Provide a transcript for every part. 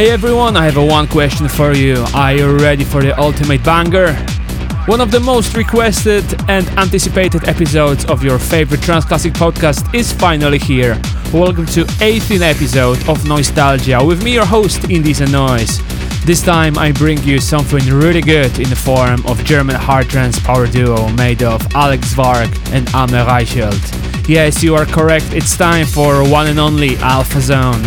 Hey everyone, I have one question for you. Are you ready for the ultimate banger? One of the most requested and anticipated episodes of your favorite trance classic podcast is finally here. Welcome to 18th episode of Noisetalgia with me, your host, Indecent Noise. This time I bring you something really good in the form of German hard trance power duo made of Alex Zwarg and Arne Reichelt. Yes, you are correct, it's time for one and only Alphazone.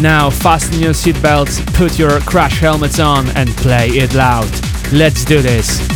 Now fasten your seatbelts, put your crash helmets on and play it loud. Let's do this.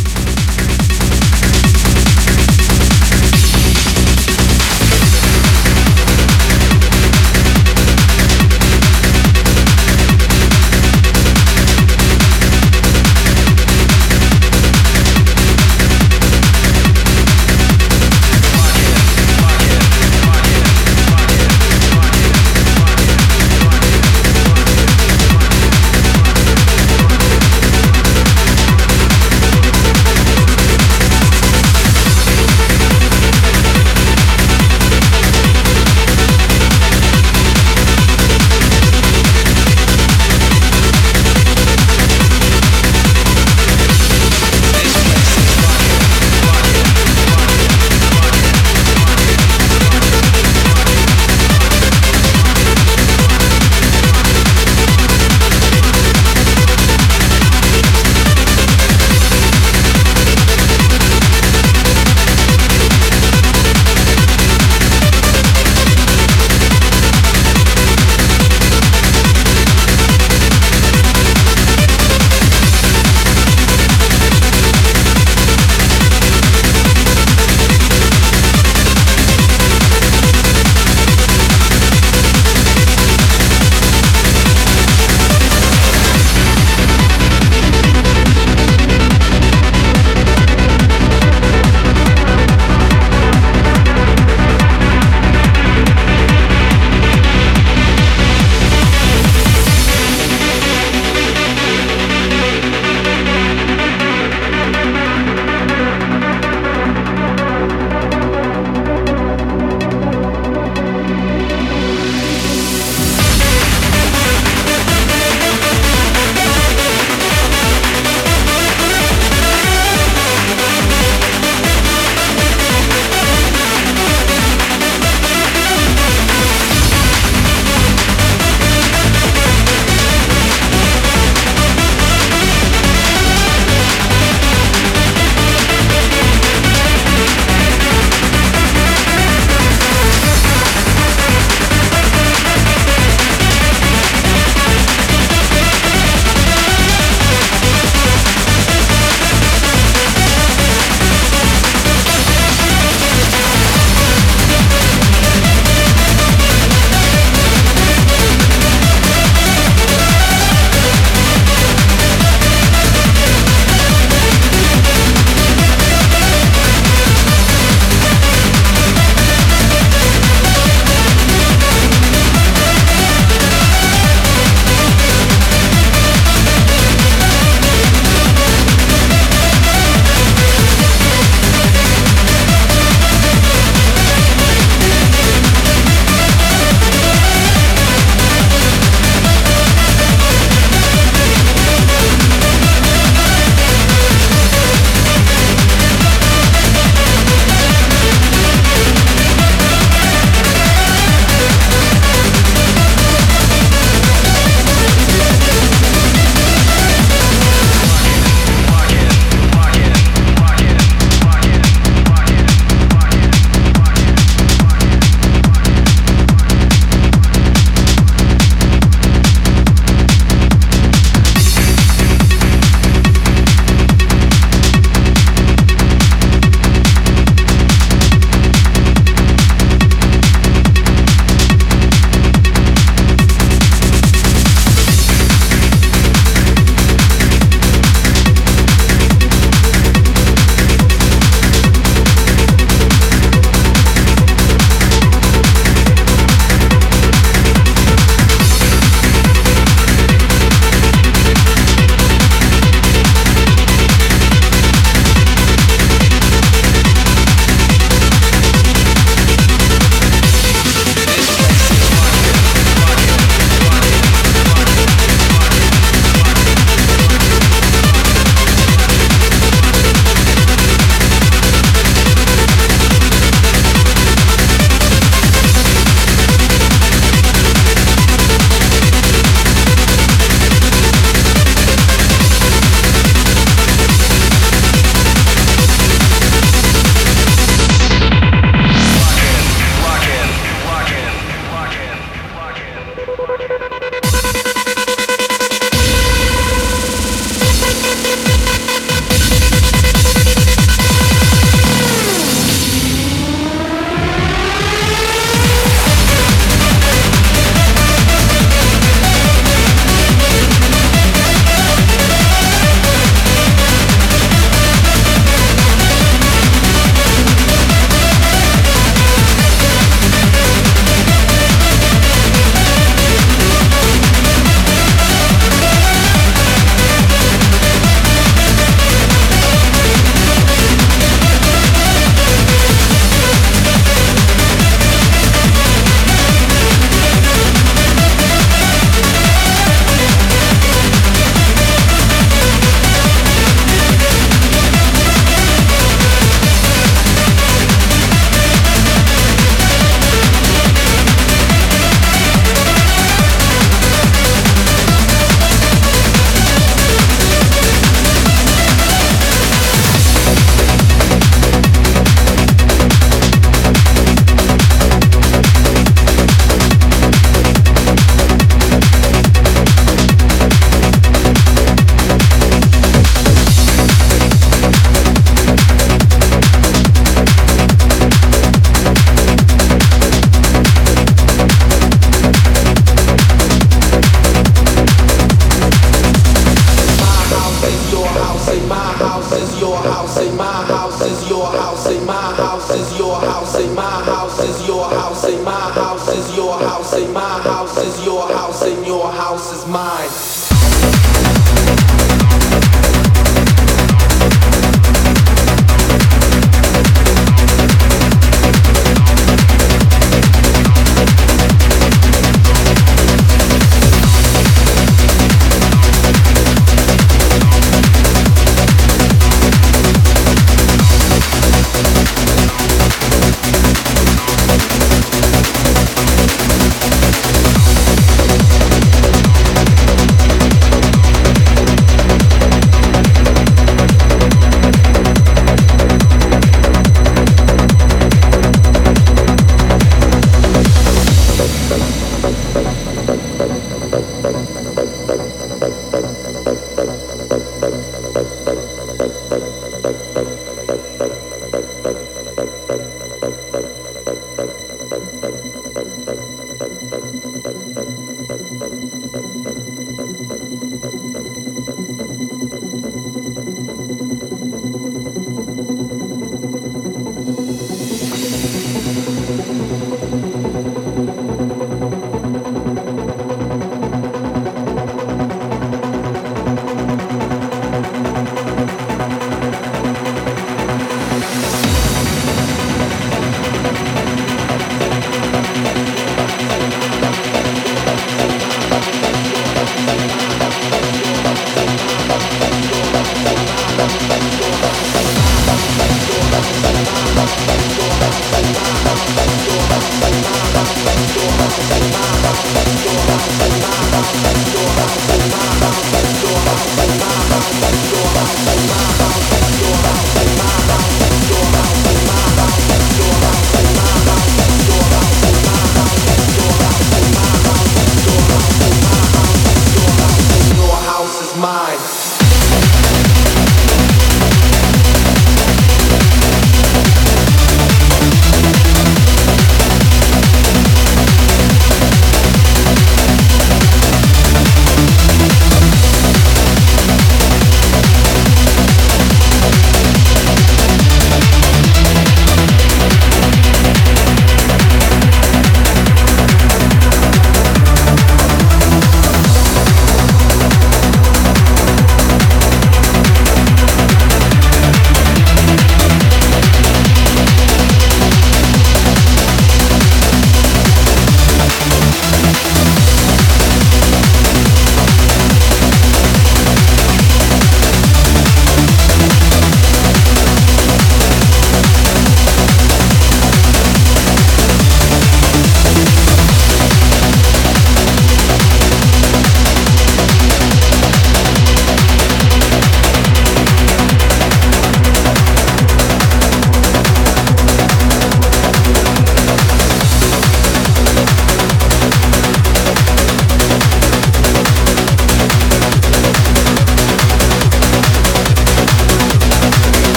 house and my house is your house and my house is your house and my house is your house and my house is your house and my house is your house and my house is your house and your house is mine.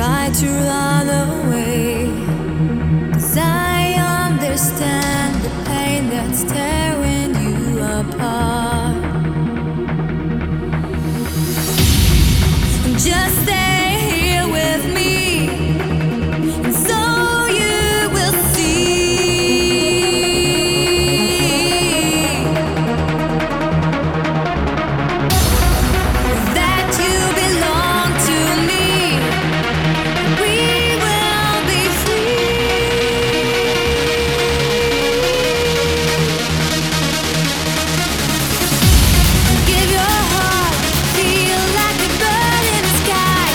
try to run away, 'cause I understand the pain that's tearing you apart. Just stay here with me, and so you will see that you belong to me. We will be free. Give your heart, feel like a bird in the sky.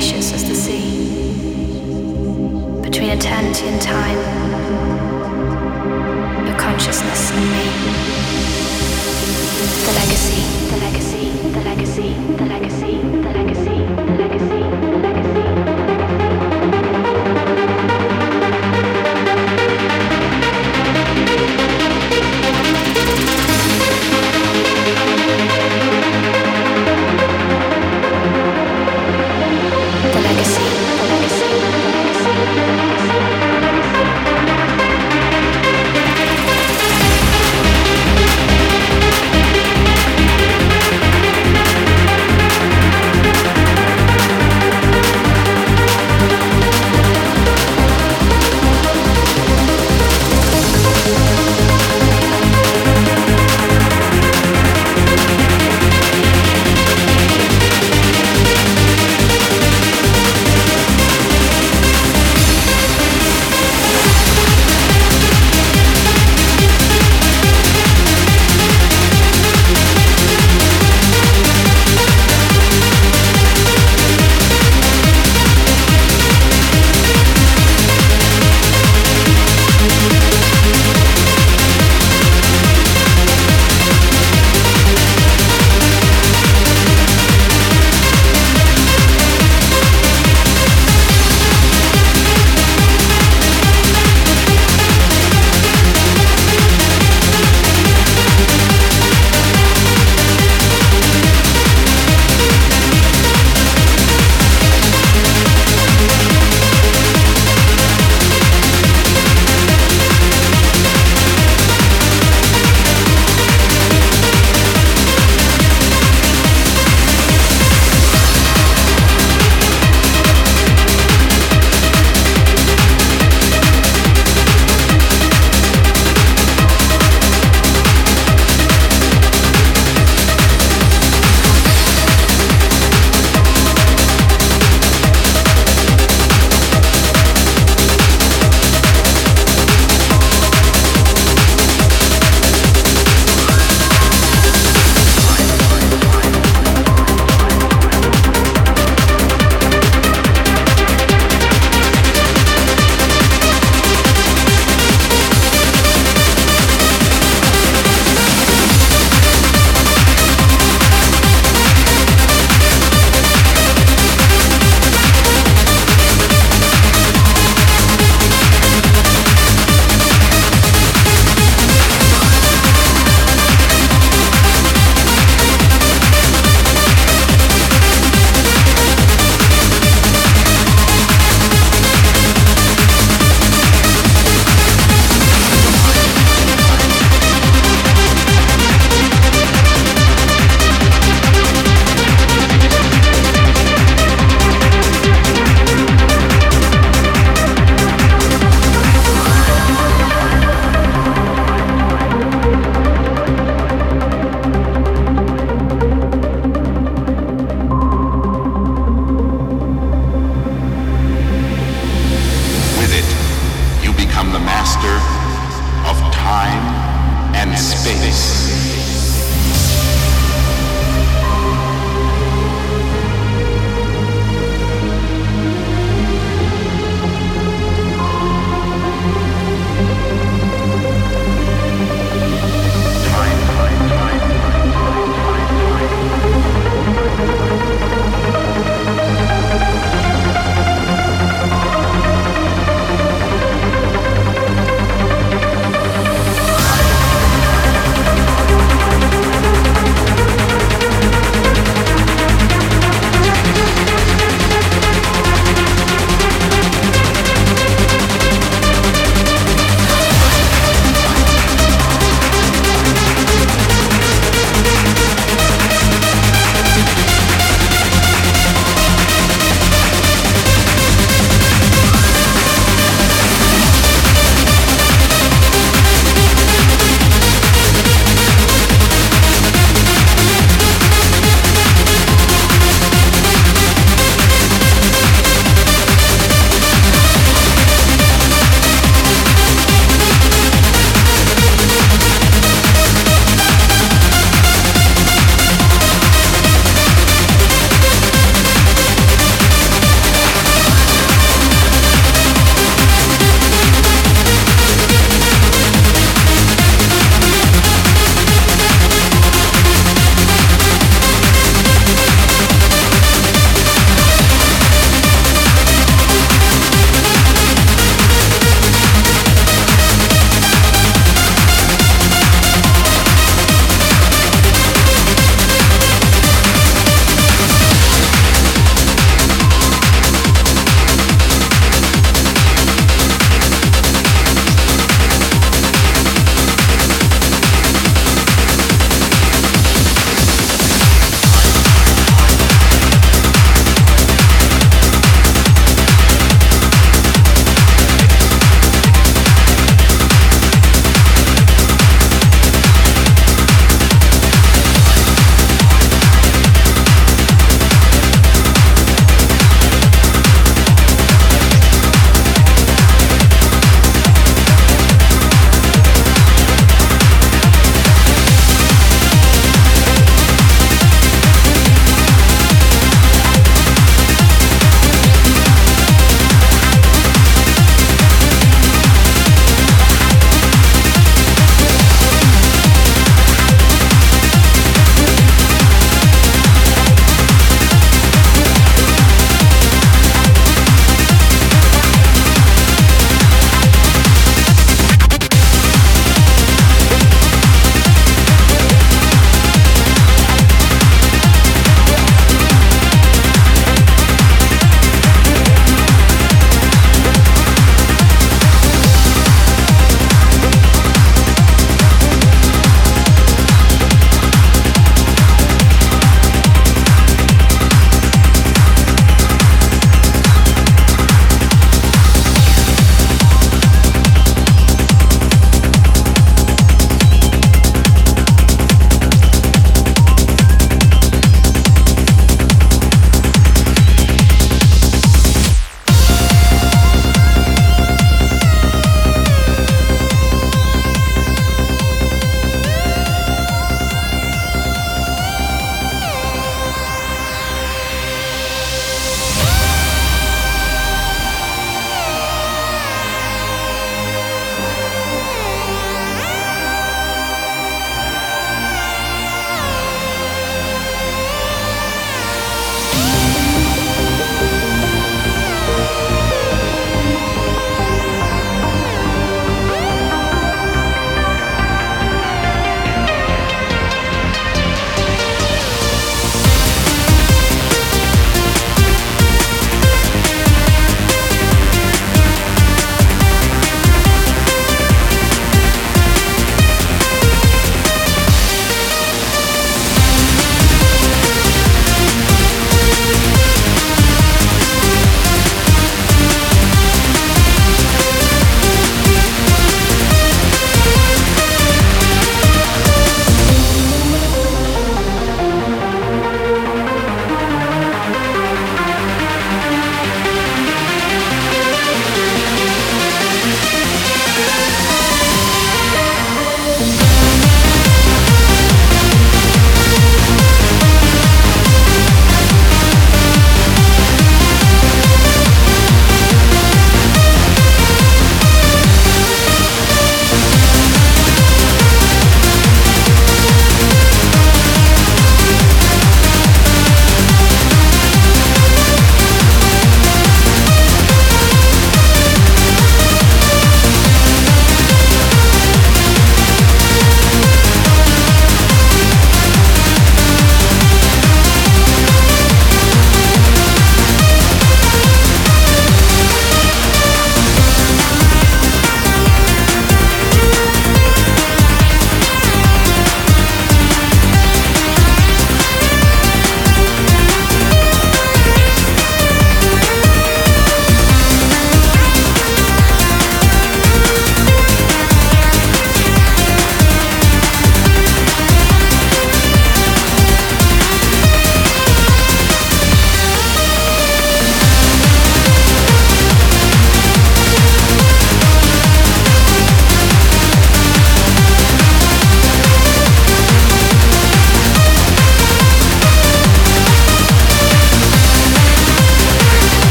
spacious as the sea, between eternity and time, your consciousness and me. The legacy, the legacy, the legacy, the legacy, the legacy, the legacy, the legacy.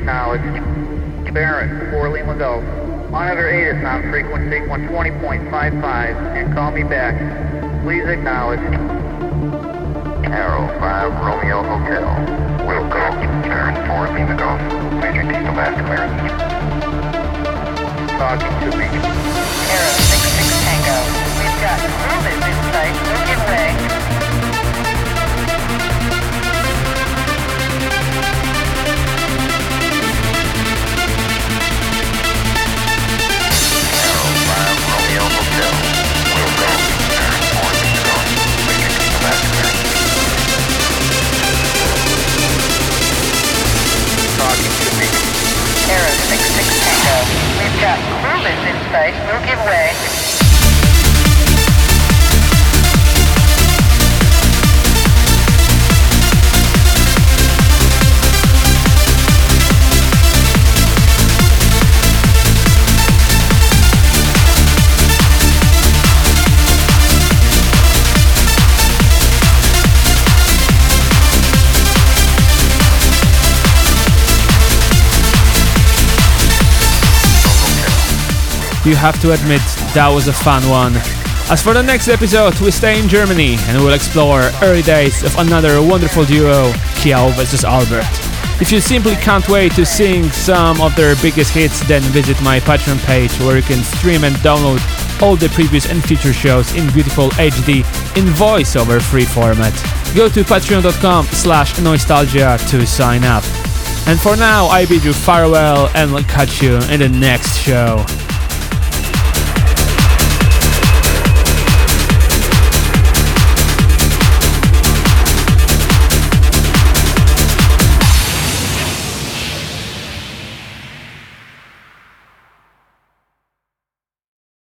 acknowledged. Barron, 4 Lima Golf. Monitor ATIS on frequency 120.55 and call me back. Please acknowledge. Arrow 5 Romeo Hotel. Will go. Barron 4 Lima Golf. Major diesel back to Maryland. Talking to me. Arrow 66 Tango. We've got movement in sight. Don't get away. Arrow 66 Tango. We've got crewmen in sight. We'll give way. You have to admit, that was a fun one. As for the next episode, we stay in Germany and we'll explore early days of another wonderful duo, Kiao vs. Albert. If you simply can't wait to sing some of their biggest hits, then visit my Patreon page where you can stream and download all the previous and future shows in beautiful HD in voiceover free format. Go to patreon.com/Noisetalgia to sign up. And for now, I bid you farewell and I'll catch you in the next show.